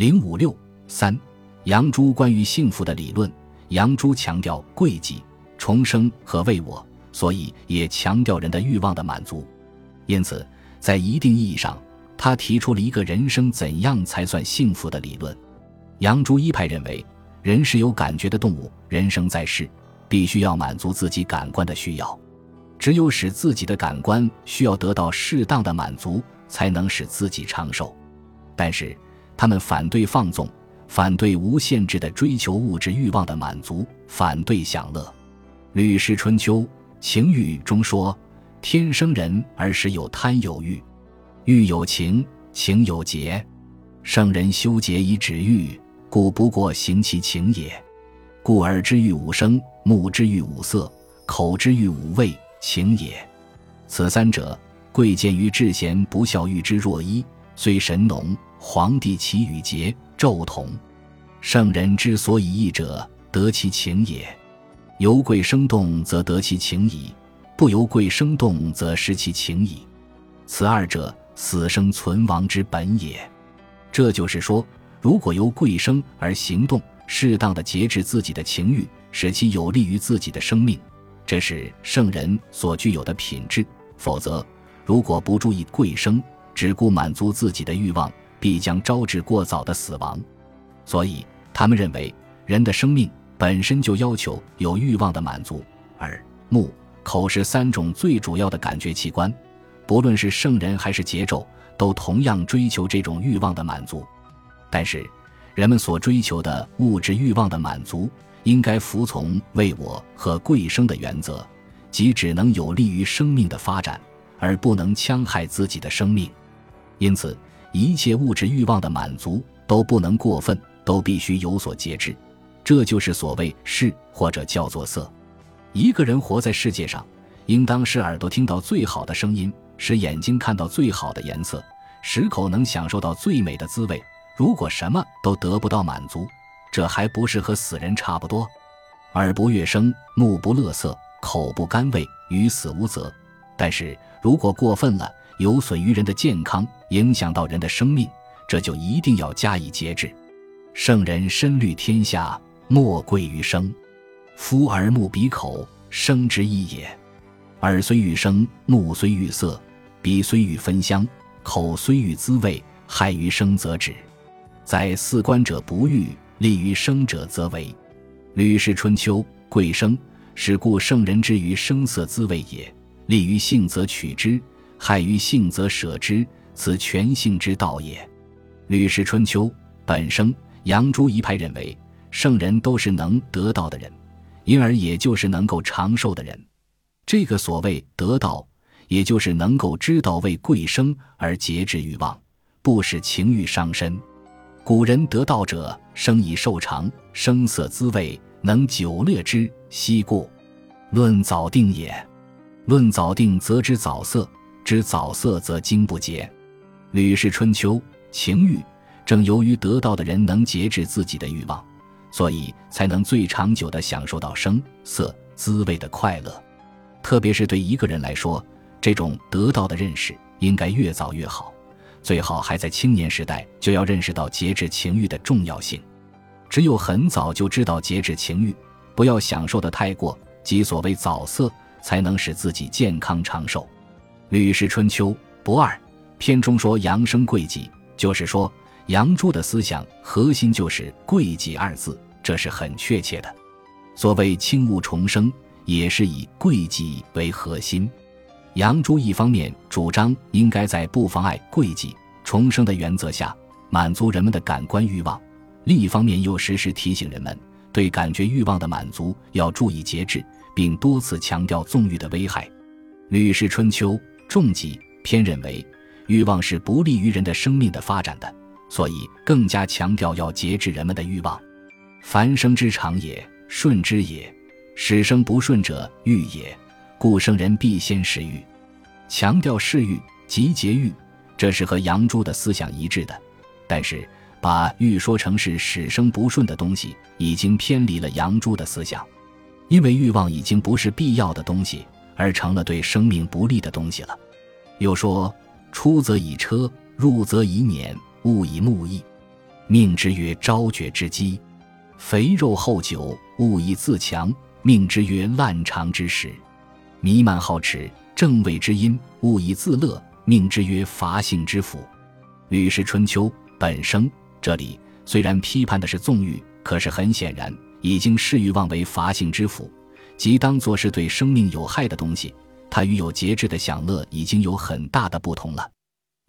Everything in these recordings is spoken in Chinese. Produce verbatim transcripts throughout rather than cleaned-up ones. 零五六三，杨朱关于幸福的理论。杨朱强调贵己、重生和为我，所以也强调人的欲望的满足。因此，在一定意义上，他提出了一个人生怎样才算幸福的理论。杨朱一派认为，人是有感觉的动物，人生在世，必须要满足自己感官的需要。只有使自己的感官需要得到适当的满足，才能使自己长寿。但是，他们反对放纵，反对无限制地追求物质欲望的满足，反对享乐。《吕氏春秋·情欲》中说：“天生人而始有贪有欲，欲有情，情有节。圣人修节以止欲，故不过行其情也。故耳之欲五声，目之欲五色，口之欲五味，情也。此三者，贵贱于至贤不肖欲之若一，虽神农、黄帝其与桀、纣同。圣人之所以义者，得其情也。由贵生动，则得其情矣；不由贵生动，则失其情矣。此二者，死生存亡之本也。”这就是说，如果由贵生而行动，适当的节制自己的情欲，使其有利于自己的生命，这是圣人所具有的品质。否则，如果不注意贵生，只顾满足自己的欲望，必将招致过早的死亡。所以他们认为，人的生命本身就要求有欲望的满足。耳、目、口是三种最主要的感觉器官，不论是圣人还是桀纣，都同样追求这种欲望的满足。但是人们所追求的物质欲望的满足，应该服从为我和贵生的原则，即只能有利于生命的发展，而不能戕害自己的生命。因此，一切物质欲望的满足都不能过分，都必须有所节制。这就是所谓视，或者叫做色。一个人活在世界上，应当使耳朵听到最好的声音，使眼睛看到最好的颜色，使口能享受到最美的滋味。如果什么都得不到满足，这还不是和死人差不多？耳不悦声，目不乐色，口不甘味，于死无责。但是如果过分了，有损于人的健康，影响到人的生命，这就一定要加以节制。圣人深虑天下，莫贵于声。夫耳目鼻口，声之义也。耳虽欲声，目虽欲色，鼻虽欲芬香，口虽欲滋味，害于声则止。在四观者不欲，利于声者则为。《吕氏春秋·贵生》：“是故圣人之于声色滋味也，利于性则取之，害于性则舍之，此全性之道也。”《吕氏春秋》本生。杨朱一派认为，圣人都是能得到的人，因而也就是能够长寿的人。这个所谓得到，也就是能够知道为贵生而节制欲望，不使情欲伤身。古人得道者，生以寿长，声色滋味，能久乐之，奚故？论早定也。论早定，则知早色，知早色则精不竭。《吕氏春秋·情欲》正由于得到的人能节制自己的欲望，所以才能最长久地享受到声色滋味的快乐。特别是对一个人来说，这种得到的认识应该越早越好，最好还在青年时代就要认识到节制情欲的重要性。只有很早就知道节制情欲，不要享受得太过，即所谓早色，才能使自己健康长寿。《吕氏春秋·博二》篇中说：“杨生贵己。”就是说，杨朱的思想核心就是贵己二字，这是很确切的。所谓轻物重生，也是以贵己为核心。杨朱一方面主张应该在不妨碍贵己、重生的原则下满足人们的感官欲望，另一方面又时时提醒人们对感觉欲望的满足要注意节制，并多次强调纵欲的危害。《吕氏春秋·仲己》篇认为，欲望是不利于人的生命的发展的，所以更加强调要节制人们的欲望。“凡生之常也，顺之也。使生不顺者，欲也。故圣人必先适欲。”强调适欲即节欲，这是和杨朱的思想一致的。但是把欲说成是使生不顺的东西，已经偏离了杨朱的思想。因为欲望已经不是必要的东西，而成了对生命不利的东西了。又说：“出则以车，入则以辇，物以目矣。命之曰昭厥之饥，肥肉厚酒，勿以自强，命之曰烂肠之食，弥漫好齿，正位之音，勿以自乐，命之曰乏性之腐。吕氏春秋本生，这里虽然批判的是纵欲，可是很显然已经视欲望为乏性之腐，即当作是对生命有害的东西，它与有节制的享乐已经有很大的不同了。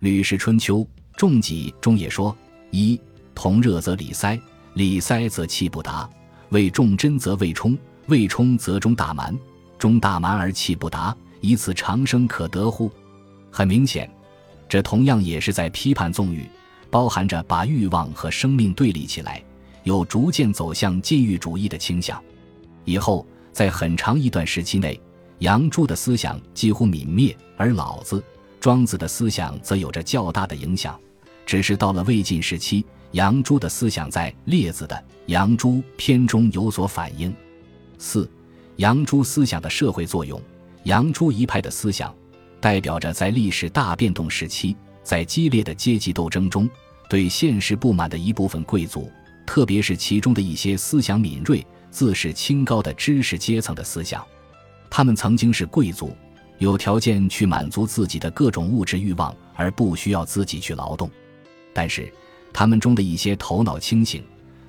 吕氏春秋仲己中也说，一同热则里塞，里塞则气不达，胃重真则胃冲，胃冲则中大蛮，中大蛮而气不达，以此长生可得乎。很明显，这同样也是在批判纵欲，包含着把欲望和生命对立起来，有逐渐走向禁欲主义的倾向。以后在很长一段时期内，杨朱的思想几乎泯灭，而老子、庄子的思想则有着较大的影响。只是到了魏晋时期，杨朱的思想在《列子》的《杨朱篇》中有所反映。四、杨朱思想的社会作用。杨朱一派的思想代表着在历史大变动时期，在激烈的阶级斗争中，对现实不满的一部分贵族，特别是其中的一些思想敏锐、自视清高的知识阶层的思想。他们曾经是贵族，有条件去满足自己的各种物质欲望，而不需要自己去劳动。但是他们中的一些头脑清醒、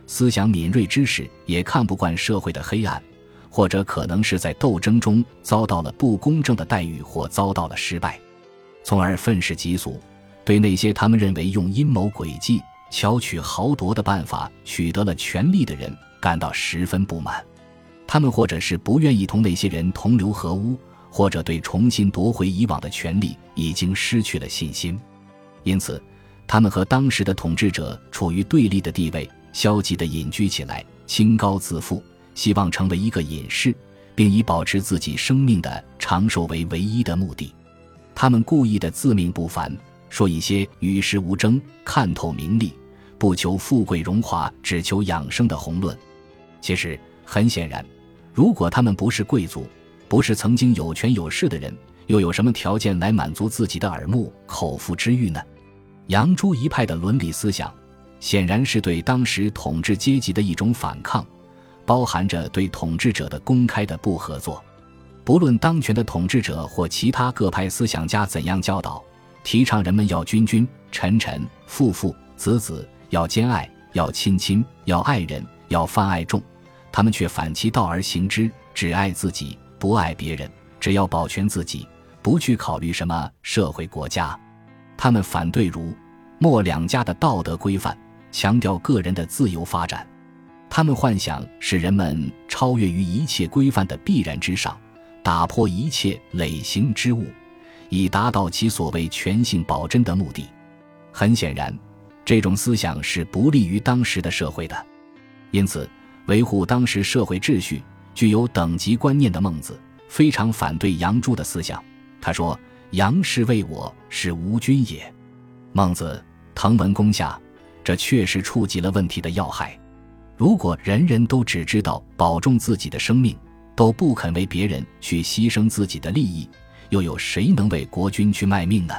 思想敏锐之士，也看不惯社会的黑暗，或者可能是在斗争中遭到了不公正的待遇或遭到了失败，从而愤世嫉俗，对那些他们认为用阴谋诡计、巧取豪夺的办法取得了权力的人感到十分不满。他们或者是不愿意同那些人同流合污，或者对重新夺回以往的权力已经失去了信心，因此他们和当时的统治者处于对立的地位，消极地隐居起来，清高自负，希望成为一个隐士，并以保持自己生命的长寿为唯一的目的。他们故意的自命不凡，说一些与世无争、看透名利、不求富贵荣华、只求养生的宏论。其实很显然，如果他们不是贵族，不是曾经有权有势的人，又有什么条件来满足自己的耳目口腹之欲呢？杨朱一派的伦理思想显然是对当时统治阶级的一种反抗，包含着对统治者的公开的不合作。不论当权的统治者或其他各派思想家怎样教导、提倡人们要君君、臣臣、父父、子子，要兼爱，要亲亲，要爱人，要泛爱众，他们却反其道而行之，只爱自己，不爱别人，只要保全自己，不去考虑什么社会国家。他们反对儒墨两家的道德规范，强调个人的自由发展。他们幻想使人们超越于一切规范的必然之上，打破一切累行之物，以达到其所谓全性保真的目的。很显然，这种思想是不利于当时的社会的。因此，维护当时社会秩序、具有等级观念的孟子非常反对杨朱的思想。他说，杨氏为我，是吾君也。孟子滕文公下，这确实触及了问题的要害。如果人人都只知道保重自己的生命，都不肯为别人去牺牲自己的利益，又有谁能为国君去卖命呢？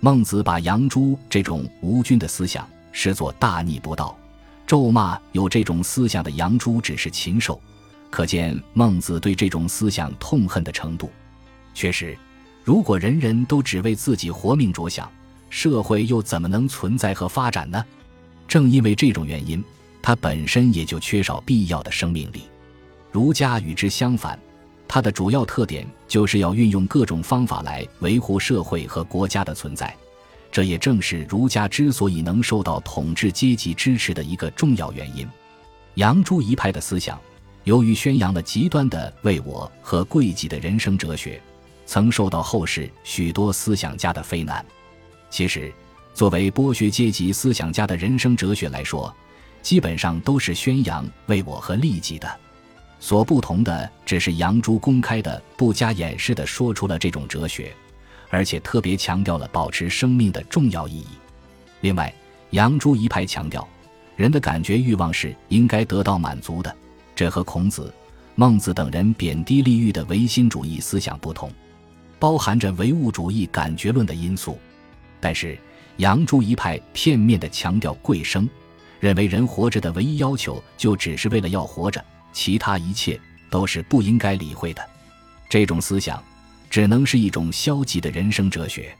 孟子把杨朱这种无君的思想视作大逆不道，咒骂有这种思想的杨朱只是禽兽。可见孟子对这种思想痛恨的程度。确实，如果人人都只为自己活命着想，社会又怎么能存在和发展呢？正因为这种原因，它本身也就缺少必要的生命力。儒家与之相反，它的主要特点就是要运用各种方法来维护社会和国家的存在，这也正是儒家之所以能受到统治阶级支持的一个重要原因。杨朱一派的思想由于宣扬了极端的为我和贵己的人生哲学，曾受到后世许多思想家的非难。其实，作为剥削阶级思想家的人生哲学来说，基本上都是宣扬为我和利己的。所不同的只是杨朱公开的、不加掩饰的说出了这种哲学，而且特别强调了保持生命的重要意义。另外，杨朱一派强调，人的感觉欲望是应该得到满足的。这和孔子、孟子等人贬低利欲的唯心主义思想不同，包含着唯物主义感觉论的因素。但是杨朱一派片面地强调贵生，认为人活着的唯一要求就只是为了要活着，其他一切都是不应该理会的。这种思想只能是一种消极的人生哲学。